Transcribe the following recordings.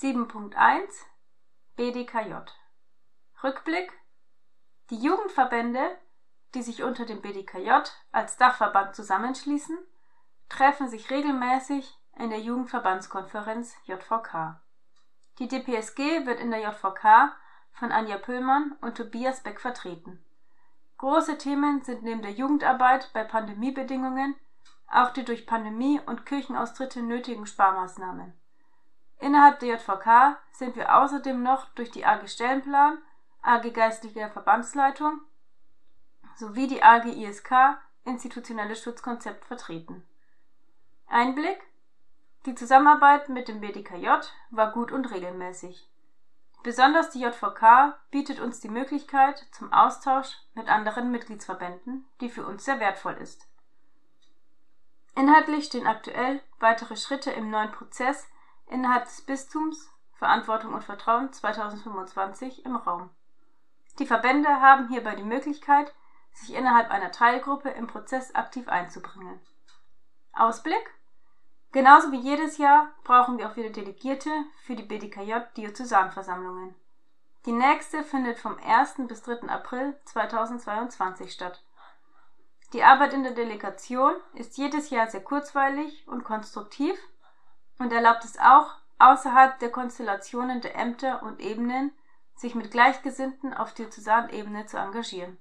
7.1 BDKJ Rückblick: Die Jugendverbände, die sich unter dem BDKJ als Dachverband zusammenschließen, treffen sich regelmäßig in der Jugendverbandskonferenz JVK. Die DPSG wird in der JVK von Anja Pöllmann und Tobias Beck vertreten. Große Themen sind neben der Jugendarbeit bei Pandemiebedingungen auch die durch Pandemie und Kirchenaustritte nötigen Sparmaßnahmen. Innerhalb der JVK sind wir außerdem noch durch die AG Stellenplan, AG Geistliche Verbandsleitung sowie die AG ISK Institutionelles Schutzkonzept vertreten. Einblick: Die Zusammenarbeit mit dem BDKJ war gut und regelmäßig. Besonders die JVK bietet uns die Möglichkeit zum Austausch mit anderen Mitgliedsverbänden, die für uns sehr wertvoll ist. Inhaltlich stehen aktuell weitere Schritte im neuen Prozess innerhalb des Bistums Verantwortung und Vertrauen 2025 im Raum. Die Verbände haben hierbei die Möglichkeit, sich innerhalb einer Teilgruppe im Prozess aktiv einzubringen. Ausblick: Genauso wie jedes Jahr brauchen wir auch wieder Delegierte für die BDKJ-Diözesanversammlungen. Die nächste findet vom 1. bis 3. April 2022 statt. Die Arbeit in der Delegation ist jedes Jahr sehr kurzweilig und konstruktiv und erlaubt es auch, außerhalb der Konstellationen der Ämter und Ebenen, sich mit Gleichgesinnten auf Diözesanebene zu engagieren.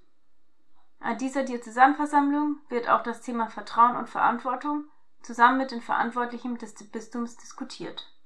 An dieser Diözesanversammlung wird auch das Thema Vertrauen und Verantwortung zusammen mit den Verantwortlichen des Bistums diskutiert.